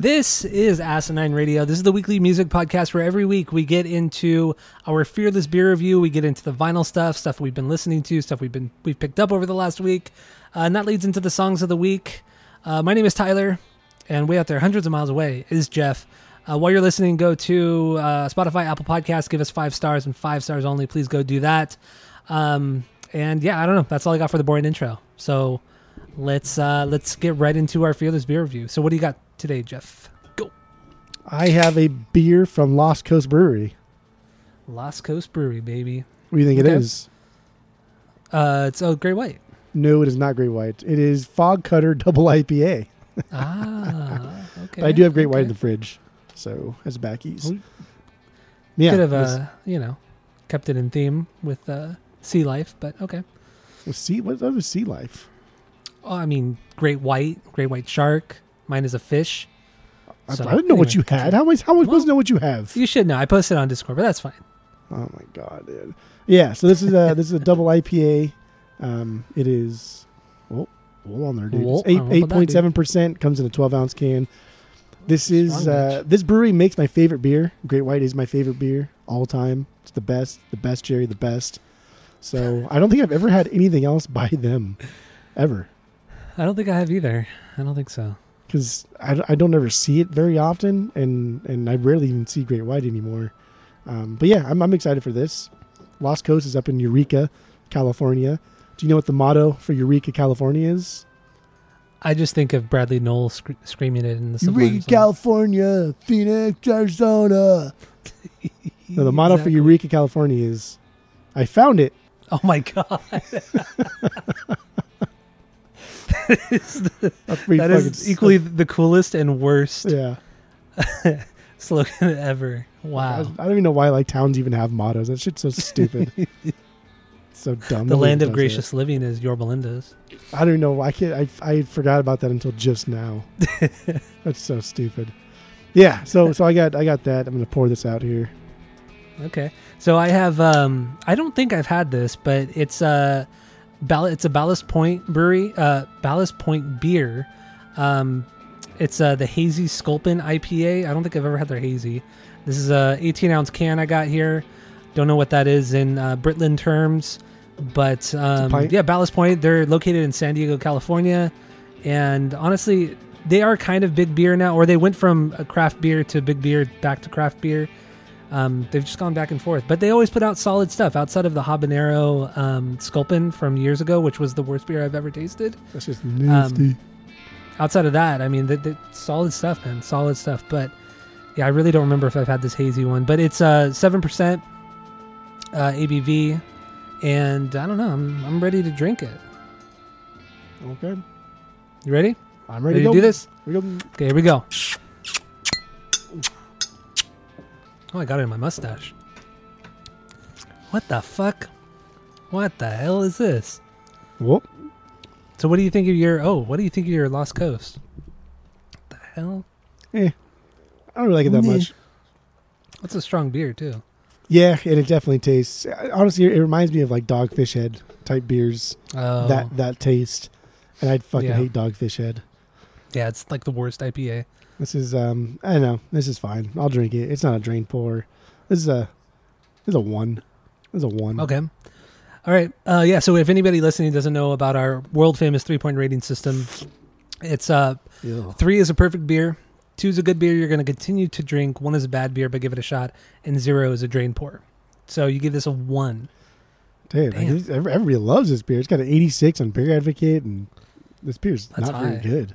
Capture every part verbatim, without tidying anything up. This is Asinine Radio. This is the weekly music podcast where every week we get into our Fearless Beer Review. We get into the vinyl stuff, stuff we've been listening to, stuff we've been we've picked up over the last week. Uh, and that leads into the songs of the week. Uh, my name is Tyler, and way out there, hundreds of miles away, is Jeff. Uh, while you're listening, go to uh, Spotify, Apple Podcasts, give us five stars and five stars only. Please go do that. Um... And yeah, I don't know. That's all I got for the boring intro. So let's uh, let's get right into our Fearless Beer Review. So what do you got today, Jeff? Go. I have a beer from Lost Coast Brewery. Lost Coast Brewery, baby. What do you think okay. it is? Uh, it's oh, Great White. No, it is not Great White. It is Fog Cutter Double I P A. ah, okay. But I do have Great okay. White in the fridge, so that's back east. We yeah, could have, uh, you know, kept it in theme with... Uh, Sea Life, but okay. Well, sea, what was Sea Life? Oh, I mean, Great White, Great White Shark. Mine is a fish. So, I didn't know anyway. what you had. How was how was well, know what you have? You should know. I posted on Discord, but that's fine. Oh my god, dude! Yeah, so this is a this is a double I P A. Um, it is well, well on there, dude. Well, it's eight eight point seven percent. Comes in a twelve ounce can. This is uh, this brewery makes my favorite beer. Great White is my favorite beer all time. It's the best, the best, Jerry, the best. So I don't think I've ever had anything else by them, ever. I don't think I have either. I don't think so. Because I, I don't ever see it very often, and, and I rarely even see Great White anymore. Um, but yeah, I'm, I'm excited for this. Lost Coast is up in Eureka, California. Do you know what the motto for Eureka, California is? I just think of Bradley Noel sc- screaming it in the Sublime Eureka, song. California, Phoenix, Arizona. No, the motto exactly. for Eureka, California is, I found it. Oh my god! that is, the, that is equally stuff. the coolest and worst yeah. slogan ever. Wow! I, was, I don't even know why like towns even have mottos. That shit's so stupid, so dumb. The land of gracious it. living is your Belinda's. I don't know. I can't. I I forgot about that until just now. That's so stupid. Yeah. So so I got I got that. I'm gonna pour this out here. Okay, so I have. Um, I don't think I've had this, but it's a ball- It's a Ballast Point brewery, uh, Ballast Point beer. Um, it's uh, the Hazy Sculpin I P A. I don't think I've ever had their hazy. This is a eighteen ounce can I got here. Don't know what that is in uh, Britland terms, but um, yeah, Ballast Point. They're located in San Diego, California, and honestly, they are kind of big beer now, or they went from a craft beer to big beer back to craft beer. Um, they've just gone back and forth, but they always put out solid stuff outside of the habanero um, Sculpin from years ago, which was the worst beer I've ever tasted. That's just nasty. Um, outside of that, I mean, the, the solid stuff, man, solid stuff. But yeah, I really don't remember if I've had this hazy one, but it's uh, seven percent uh, A B V, and I don't know, I'm I'm ready to drink it. Okay. You ready? I'm ready, ready to do this. Here okay, here we go. Oh, I got it in my mustache. What the fuck? What the hell is this? Whoop. So what do you think of your... Oh, what do you think of your Lost Coast? What the hell? Eh. I don't really like it that nah. much. That's a strong beer, too. Yeah, and it definitely tastes... Honestly, it reminds me of, like, Dogfish Head type beers. Oh. That, that taste. And I'd fucking yeah. hate Dogfish Head. Yeah, it's like the worst I P A. This is, um, I don't know. This is fine. I'll drink it. It's not a drain pour. This is a, this is a one. This is a one. Okay. All right. Uh, yeah. So if anybody listening doesn't know about our world famous three point rating system, it's, uh, Ew. three is a perfect beer. Two is a good beer you're going to continue to drink. One is a bad beer, but give it a shot. And zero is a drain pour. So you give this a one. Dude, Damn. Like, everybody loves this beer. It's got an eighty-six on Beer Advocate, and this beer's That's not high. very good.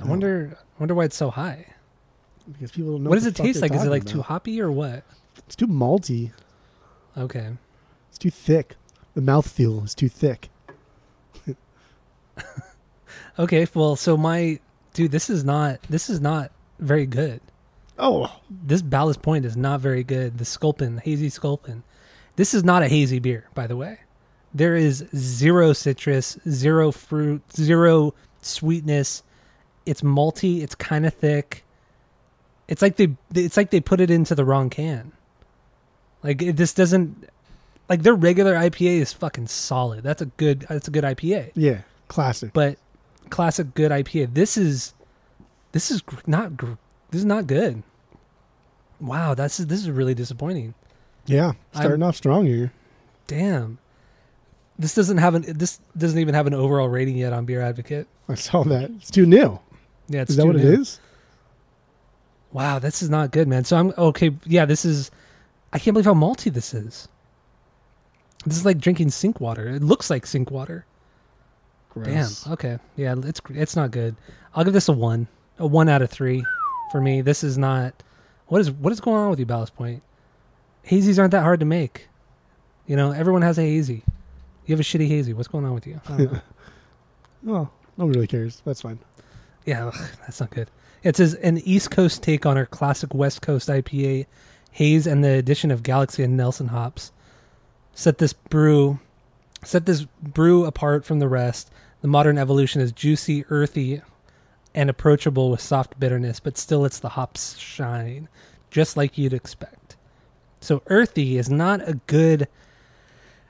I no. wonder I wonder why it's so high. Because people don't know. What does it taste like? Is it like about. too hoppy or what? It's too malty. Okay. It's too thick. The mouthfeel is too thick. Okay, well, so my dude, this is not this is not very good. Oh, this Ballast Point is not very good. The Sculpin, Hazy Sculpin. This is not a hazy beer, by the way. There is zero citrus, zero fruit, zero sweetness. It's malty. It's kind of thick. It's like they it's like they put it into the wrong can. Like it, this doesn't like their regular I P A is fucking solid. That's a good that's a good I P A. Yeah, classic. But classic good I P A. This is this is not this is not good. Wow, that's this is really disappointing. Yeah, starting I'm, off strong here. Damn. This doesn't have an. This doesn't even have an overall rating yet on Beer Advocate. I saw that. It's two nil. Yeah, it's is that what nil. It is? Wow, this is not good, man. So I'm okay. Yeah, this is. I can't believe how malty this is. This is like drinking sink water. It looks like sink water. Gross. Damn. Okay. Yeah, it's it's not good. I'll give this a one. A one out of three for me. This is not. What is what is going on with you, Ballast Point? Hazies aren't that hard to make. You know, everyone has a hazy. You have a shitty hazy. What's going on with you? I don't know. Well, no one really cares. That's fine. Yeah, ugh, that's not good. It says an East Coast take on our classic West Coast I P A haze, and the addition of Galaxy and Nelson hops set this brew set this brew apart from the rest. The modern evolution is juicy, earthy, and approachable with soft bitterness, but still it's the hops shine, just like you'd expect. So earthy is not a good.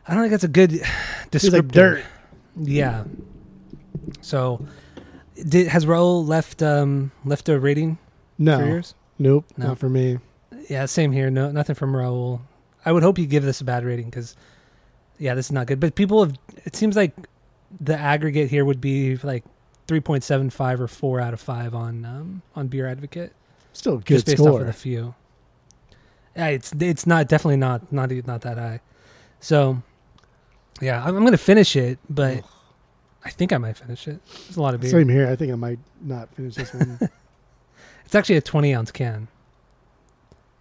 I don't think that's a good descriptor. It's like dirt. Yeah. So, did, has Raul left um, left a rating? No. For yours? Nope. No. Not for me. Yeah, same here. No, nothing from Raul. I would hope you give this a bad rating because, yeah, this is not good. But people have. It seems like the aggregate here would be like three point seven five or four out of five on um, on Beer Advocate. Still a good just based score. Off of the few. Yeah, it's it's not definitely not not not that high. So. Yeah, I'm, I'm going to finish it, but oh. I think I might finish it. There's a lot of beer. Same here. I think I might not finish this one. It's actually a twenty-ounce can.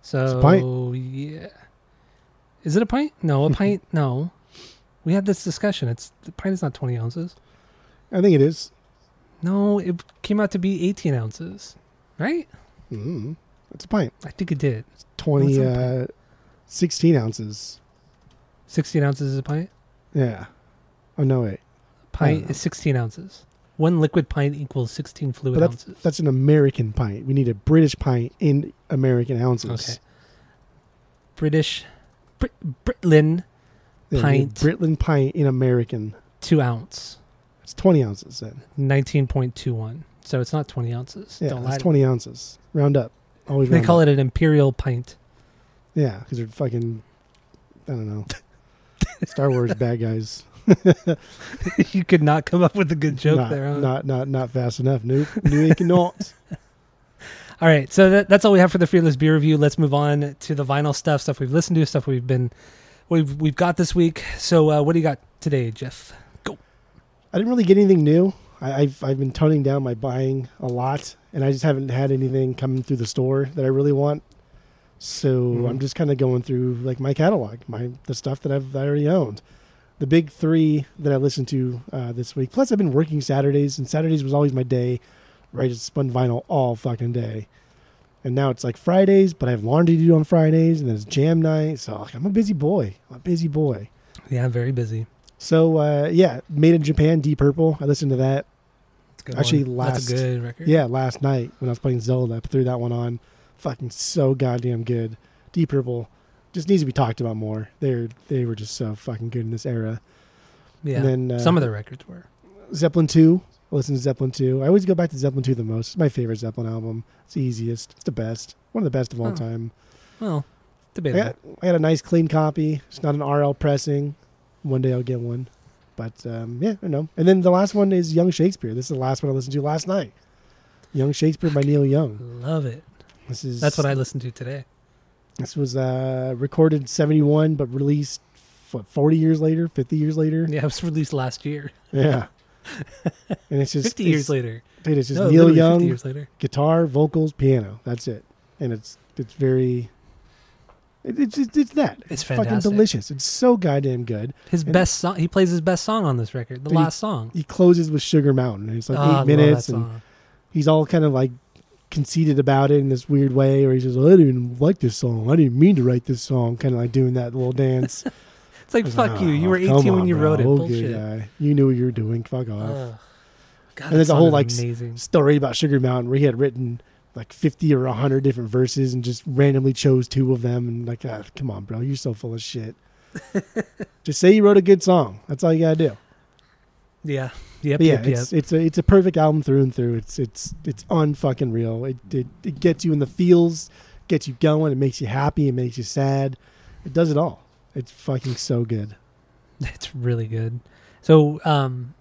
So, yeah. Is it a pint? No, a pint? No. We had this discussion. It's the pint is not twenty ounces. I think it is. No, it came out to be eighteen ounces, right? Mm-hmm. It's a pint. I think it did. It's twenty, uh, sixteen ounces. sixteen ounces is a pint? Yeah. Oh, no, wait. Pint is sixteen ounces. One liquid pint equals sixteen fluid but that's, ounces. That's an American pint. We need a British pint in American ounces. Okay. British, Brit, Britlin yeah, pint. Britlin pint in American. Two ounce. It's twenty ounces then. nineteen point two one. So it's not twenty ounces. Yeah, Don't it's lie twenty to ounces. Round up. Always. They round call up. It an imperial pint. Yeah, because they're fucking, I don't know. Star Wars bad guys. You could not come up with a good joke not, there, huh? Not, not, not fast enough. Nope. No, you cannot. All right. So that, that's all we have for the Fearless Beer Review. Let's move on to the vinyl stuff, stuff we've listened to, stuff we've been, we've, we've got this week. So uh, what do you got today, Jeff? Go. I didn't really get anything new. I, I've, I've been toning down my buying a lot, and I just haven't had anything coming through the store that I really want. So mm-hmm. I'm just kind of going through like my catalog, my the stuff that I've that I already owned. The big three that I listened to uh, this week. Plus, I've been working Saturdays, and Saturdays was always my day where I just spun vinyl all fucking day. And now it's like Fridays, but I have laundry to do on Fridays, and then it's jam night. So like, I'm a busy boy. I'm a busy boy. Yeah, I'm very busy. So uh, yeah, Made in Japan, Deep Purple. I listened to that. That's a good Actually, one. last That's a good record. Yeah, last night when I was playing Zelda, I threw that one on. Fucking so goddamn good. Deep Purple just needs to be talked about more. They they were just so fucking good in this era. Yeah, and then, uh, some of their records were. Zeppelin two. I listen to Zeppelin two. I always go back to Zeppelin two the most. It's my favorite Zeppelin album. It's the easiest. It's the best. One of the best of all oh. time. Well, debatable. I got, I got a nice clean copy. It's not an R L pressing. One day I'll get one. But um, yeah, I don't know. And then the last one is Young Shakespeare. This is the last one I listened to last night. Young Shakespeare by Neil Young. Love it. This is, That's what I listened to today. This was uh, recorded seventy-one, but released what, forty years later, fifty years later. Yeah, it was released last year. Yeah, and it's just fifty it's, years later. Dude, it's just no, Neil Young, guitar, vocals, piano. That's it, and it's it's very It, it's, it's it's that. It's fantastic. Fucking delicious. It's so goddamn good. His and best song. He plays his best song on this record. The last he, song. He closes with Sugar Mountain. It's like oh, eight minutes, and he's all kind of like conceited about it in this weird way, where he says, oh, "I didn't even like this song. I didn't mean to write this song." Kind of like doing that little dance. It's like, fuck oh, you. You were eighteen on, when you bro. wrote it. Bullshit. Guy. You knew what you were doing. Fuck off. Uh, God, and there's a whole like amazing. story about Sugar Mountain where he had written like fifty or one hundred different verses and just randomly chose two of them. And like, ah, come on, bro. You're so full of shit. Just say you wrote a good song. That's all you got to do. Yeah. Yep, yeah. Yep, it's, yep. it's a it's a perfect album through and through. It's it's it's unfucking real. It, it, it gets you in the feels, gets you going. It makes you happy. It makes you sad. It does it all. It's fucking so good. It's really good. So, um,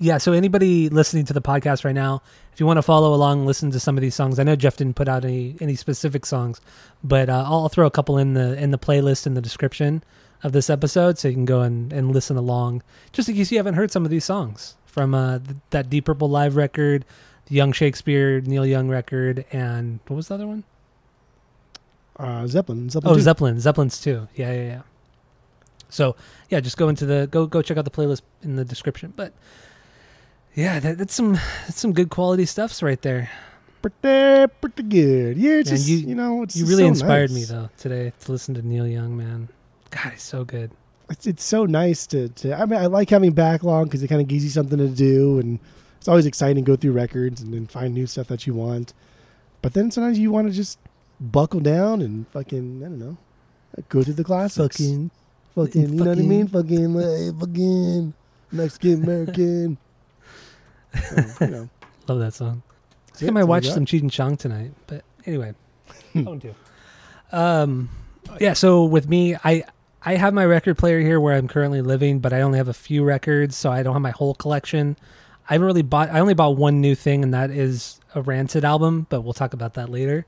yeah, so anybody listening to the podcast right now, if you want to follow along, listen to some of these songs. I know Jeff didn't put out any, any specific songs, but uh, I'll throw a couple in the in the playlist in the description of this episode so you can go and, and listen along, just in case you haven't heard some of these songs from uh, th- that Deep Purple live record, the Young Shakespeare, Neil Young record, and what was the other one? Uh, Zeppelin. Zeppelin oh, two. Zeppelin. Zeppelin's two. Yeah, yeah, yeah. So, yeah, just go into the go go check out the playlist in the description. But yeah, that, that's some that's some good quality stuffs right there. Pretty pretty good. Yeah, just you, you know, it's you really so inspired nice. me though today to listen to Neil Young, man. God, he's so good. It's it's so nice to, to I mean, I like having backlog because it kind of gives you something to do, and it's always exciting to go through records and then find new stuff that you want. But then sometimes you want to just buckle down and fucking I don't know, go to the classics. Fucking Fucking, you fucking, know what I mean? Fucking, like, fucking Mexican American. So, you know. Love that song. So I might watch some Cheech and Chong tonight, but anyway, I won't do. Um, yeah. So with me, I I have my record player here where I'm currently living, but I only have a few records, so I don't have my whole collection. I haven't really bought. I only bought one new thing, and that is a Rancid album, but we'll talk about that later.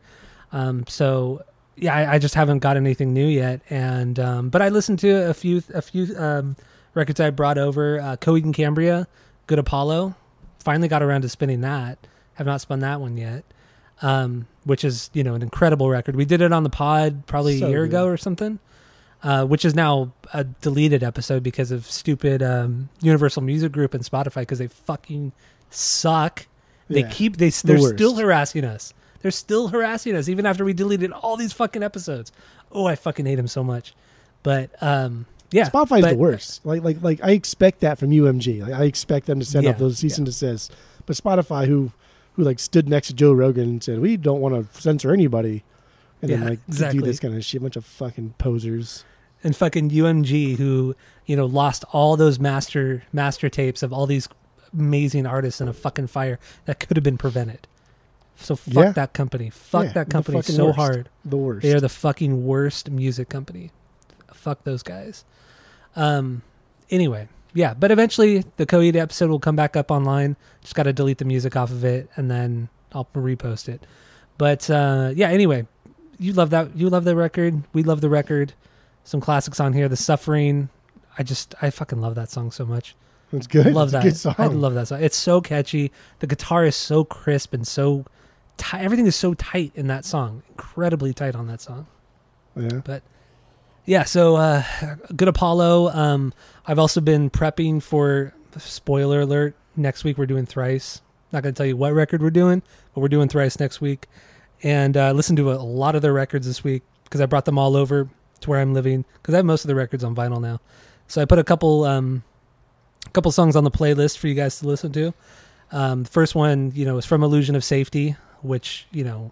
Um, so. Yeah, I, I just haven't got anything new yet, and um, but I listened to a few a few um, records I brought over. Uh, Coheed and Cambria, Good Apollo. Finally got around to spinning that. Have not spun that one yet, um, which is you know an incredible record. We did it on the pod probably so a year good. ago or something, uh, which is now a deleted episode because of stupid um, Universal Music Group and Spotify because they fucking suck. They yeah, keep they they're the still harassing us. They're still harassing us, even after we deleted all these fucking episodes. Oh, I fucking hate them so much. But, um, yeah. Spotify's but, the worst. Like, like, like, I expect that from U M G. Like, I expect them to send yeah, up those cease yeah. and desist. But Spotify, who, who, like, stood next to Joe Rogan and said, we don't want to censor anybody. And yeah, then, like, exactly. do this kind of shit. A bunch of fucking posers. And fucking U M G, who, you know, lost all those master master tapes of all these amazing artists in a fucking fire that could have been prevented. So fuck yeah. that company. Fuck yeah, that company so worst. hard. The worst. They are the fucking worst music company. Fuck those guys. Um. Anyway, yeah. But eventually, the Coheed episode will come back up online. Just got to delete the music off of it, and then I'll repost it. But uh, yeah. Anyway, you love that. You love the record. We love the record. Some classics on here. The Suffering. I just I fucking love that song so much. It's good. I love it's that. A good song. I love that song. It's so catchy. The guitar is so crisp and so. T- everything is so tight in that song, incredibly tight on that song. Yeah. But yeah, so uh, Good Apollo. Um, I've also been prepping for, spoiler alert, next week we're doing Thrice. Not going to tell you what record we're doing, but we're doing Thrice next week. And I uh, listened to a lot of their records this week because I brought them all over to where I'm living because I have most of the records on vinyl now. So I put a couple, um, a couple songs on the playlist for you guys to listen to. Um, the first one, you know, is from Illusion of Safety, which, you know,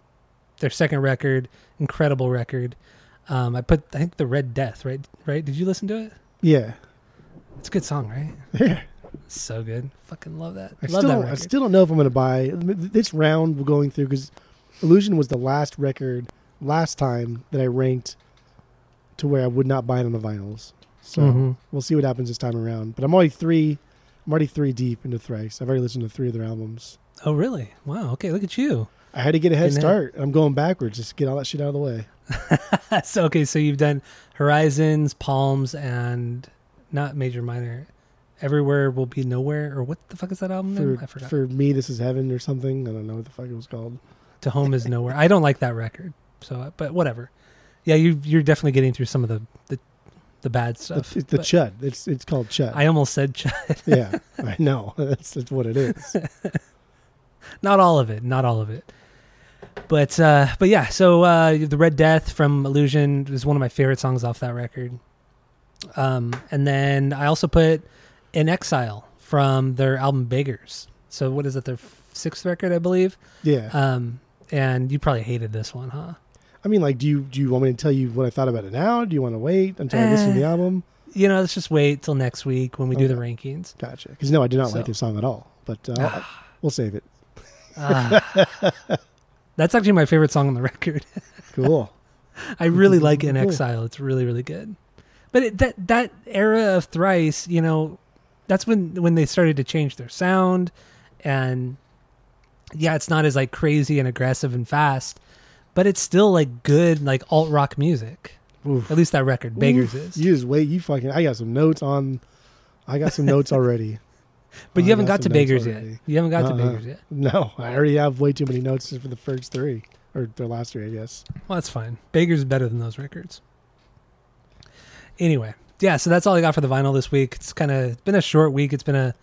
their second record, incredible record. Um, I put, I think, The Red Death, right? Right? Did you listen to it? Yeah. It's a good song, right? Yeah. It's so good. Fucking love that. I love still, that record. I still don't know if I'm going to buy. This round we're going through, because Illusion was the last record last time that I ranked to where I would not buy it on the vinyls. So mm-hmm. we'll see what happens this time around. But I'm already three, I'm already three deep into Thrice. I've already listened to three of their albums. Oh, really? Wow. Okay, look at you. I had to get a head start. I'm going backwards just to get all that shit out of the way. So, okay, so you've done Horizons, Palms, and not Major Minor. Everywhere Will Be Nowhere, or what the fuck is that album? For, I forgot. For Me, This Is Heaven or something. I don't know what the fuck it was called. To Home Is Nowhere. I don't like that record, so but whatever. Yeah, you, you're definitely getting through some of the the, the bad stuff. The, the chud. It's it's called chud. I almost said chud. Yeah, I know. That's, that's what it is. Not all of it. Not all of it. But uh, but yeah, so uh, The Red Death from Illusion is one of my favorite songs off that record. Um, and then I also put In Exile from their album Beggars. So what is it, their sixth record, I believe? Yeah. Um, and you probably hated this one, huh? I mean, like, do you do you want me to tell you what I thought about it now? Do you want to wait until uh, I listen to the album? You know, let's just wait till next week when we okay. do the rankings. Gotcha. Because, no, I did not so. like this song at all. But uh, ah. we'll save it. Ah. That's actually my favorite song on the record. Cool. I really like In Exile. It's really, really good. But it, that that era of Thrice, you know, that's when, when they started to change their sound. And, yeah, it's not as, like, crazy and aggressive and fast. But it's still, like, good, like, alt-rock music. Oof. At least that record, Beggars, Oof. is. You just wait. You fucking... I got some notes on... I got some notes already. But oh, you haven't got, got to Beggars yet. You haven't got uh-uh. to Beggars yet. No, I already have way too many notes for the first three. Or the last three, I guess. Well, that's fine. Beggars is better than those records. Anyway. Yeah, so that's all I got for the vinyl this week. It's kind of been a short week. It's been a...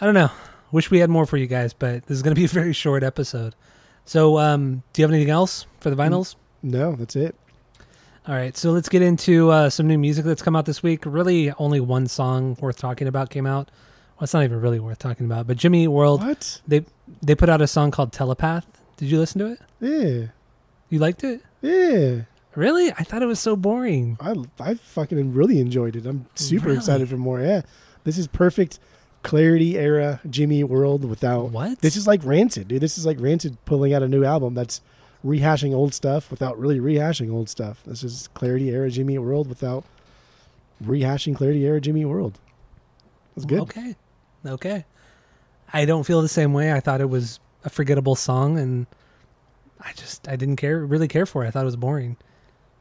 I don't know. Wish we had more for you guys, but this is going to be a very short episode. So um, do you have anything else for the vinyls? No, that's it. All right, so let's get into uh, some new music that's come out this week. Really, only one song worth talking about came out. Well, it's not even really worth talking about, but Jimmy Eat World, what? they they put out a song called Telepath. Did you listen to it? Yeah. You liked it? Yeah. Really? I thought it was so boring. I, I fucking really enjoyed it. I'm super really? excited for more. Yeah. This is perfect Clarity era Jimmy Eat World without... What? This is like Rancid, dude. This is like Rancid pulling out a new album that's rehashing old stuff without really rehashing old stuff. This is Clarity era Jimmy Eat World without rehashing Clarity era Jimmy Eat World. That's good. Okay. Okay. I don't feel the same way. I thought it was a forgettable song, and I just, I didn't care, really care for it. I thought it was boring.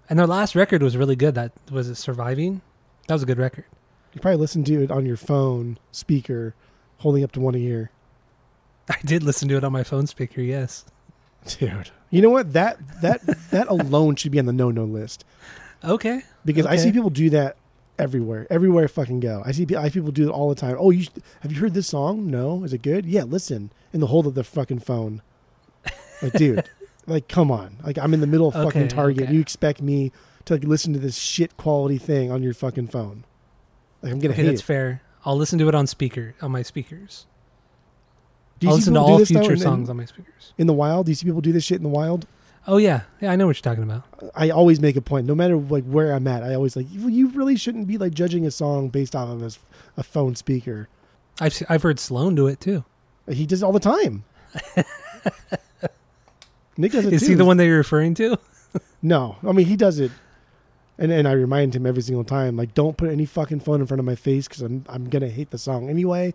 And their last record was really good. That was it, Surviving? That was a good record. You probably listened to it on your phone speaker, holding up to one ear. I did listen to it on my phone speaker, yes. Dude. You know what? That that that alone should be on the no-no list. Okay. Because okay. I see people do that everywhere. Everywhere I fucking go. I see I see people do it all the time. Oh, you should, have you heard this song? No. Is it good? Yeah, listen. In the hold of their fucking phone. Like, dude. Like, come on. Like, I'm in the middle of okay, fucking Target. Okay. You expect me to, like, listen to this shit quality thing on your fucking phone. Like, I'm going to okay, hate that's it. That's fair. I'll listen to it on speaker, on my speakers. Do you I'll listen to all future in, songs in, on my speakers. In the wild? Do you see people do this shit in the wild? Oh, yeah. Yeah, I know what you're talking about. I always make a point. No matter, like, where I'm at, I always, like, you, you really shouldn't be, like, judging a song based off of a, a phone speaker. I've I've heard Sloan do it, too. He does it all the time. Nick does it, Is too. He the one that you're referring to? No. I mean, he does it. And and I remind him every single time, like, don't put any fucking phone in front of my face because I'm I'm going to hate the song anyway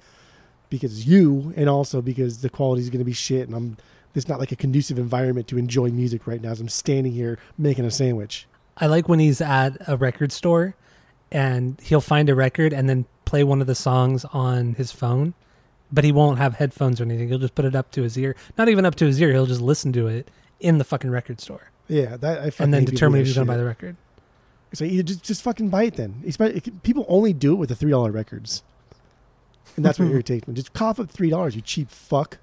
because you, and also because the quality is going to be shit, and I'm it's not like a conducive environment to enjoy music right now as I'm standing here making a sandwich. I like when he's at a record store and he'll find a record and then play one of the songs on his phone, but he won't have headphones or anything. He'll just put it up to his ear. Not even up to his ear. He'll just listen to it in the fucking record store. Yeah. that I And then determine if he's going to buy the record. So you just, just fucking buy it then. People only do it with the three dollar records. And that's what irritates me. Just cough up three dollars, you cheap fuck.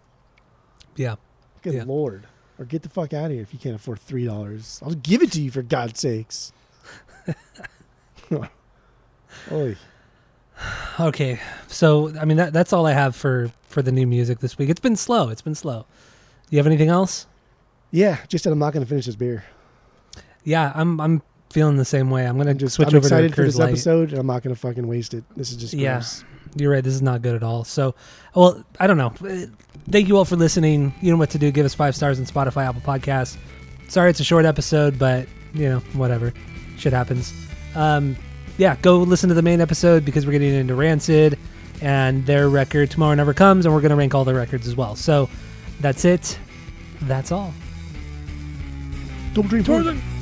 Yeah. Good yeah. Lord. Or get the fuck out of here if you can't afford three dollars. I'll give it to you for God's sakes. Oy. Okay. So, I mean, that, that's all I have for, for the new music this week. It's been slow. It's been slow. Do you have anything else? Yeah. Just that I'm not going to finish this beer. Yeah. I'm, I'm, feeling the same way. I'm gonna just switch I'm over excited to for this Light. Episode and I'm not gonna fucking waste it. This is just yeah gross. You're right, this is not good at all. So well, I don't know. Thank you all for listening. You know what to do. Give us five stars on Spotify, Apple Podcasts. Sorry it's a short episode, but you know, whatever, shit happens. Um yeah, go listen to the main episode because we're getting into Rancid and their record Tomorrow Never Comes, and we're gonna rank all their records as well. So that's it. That's all. Double Dream Toilet.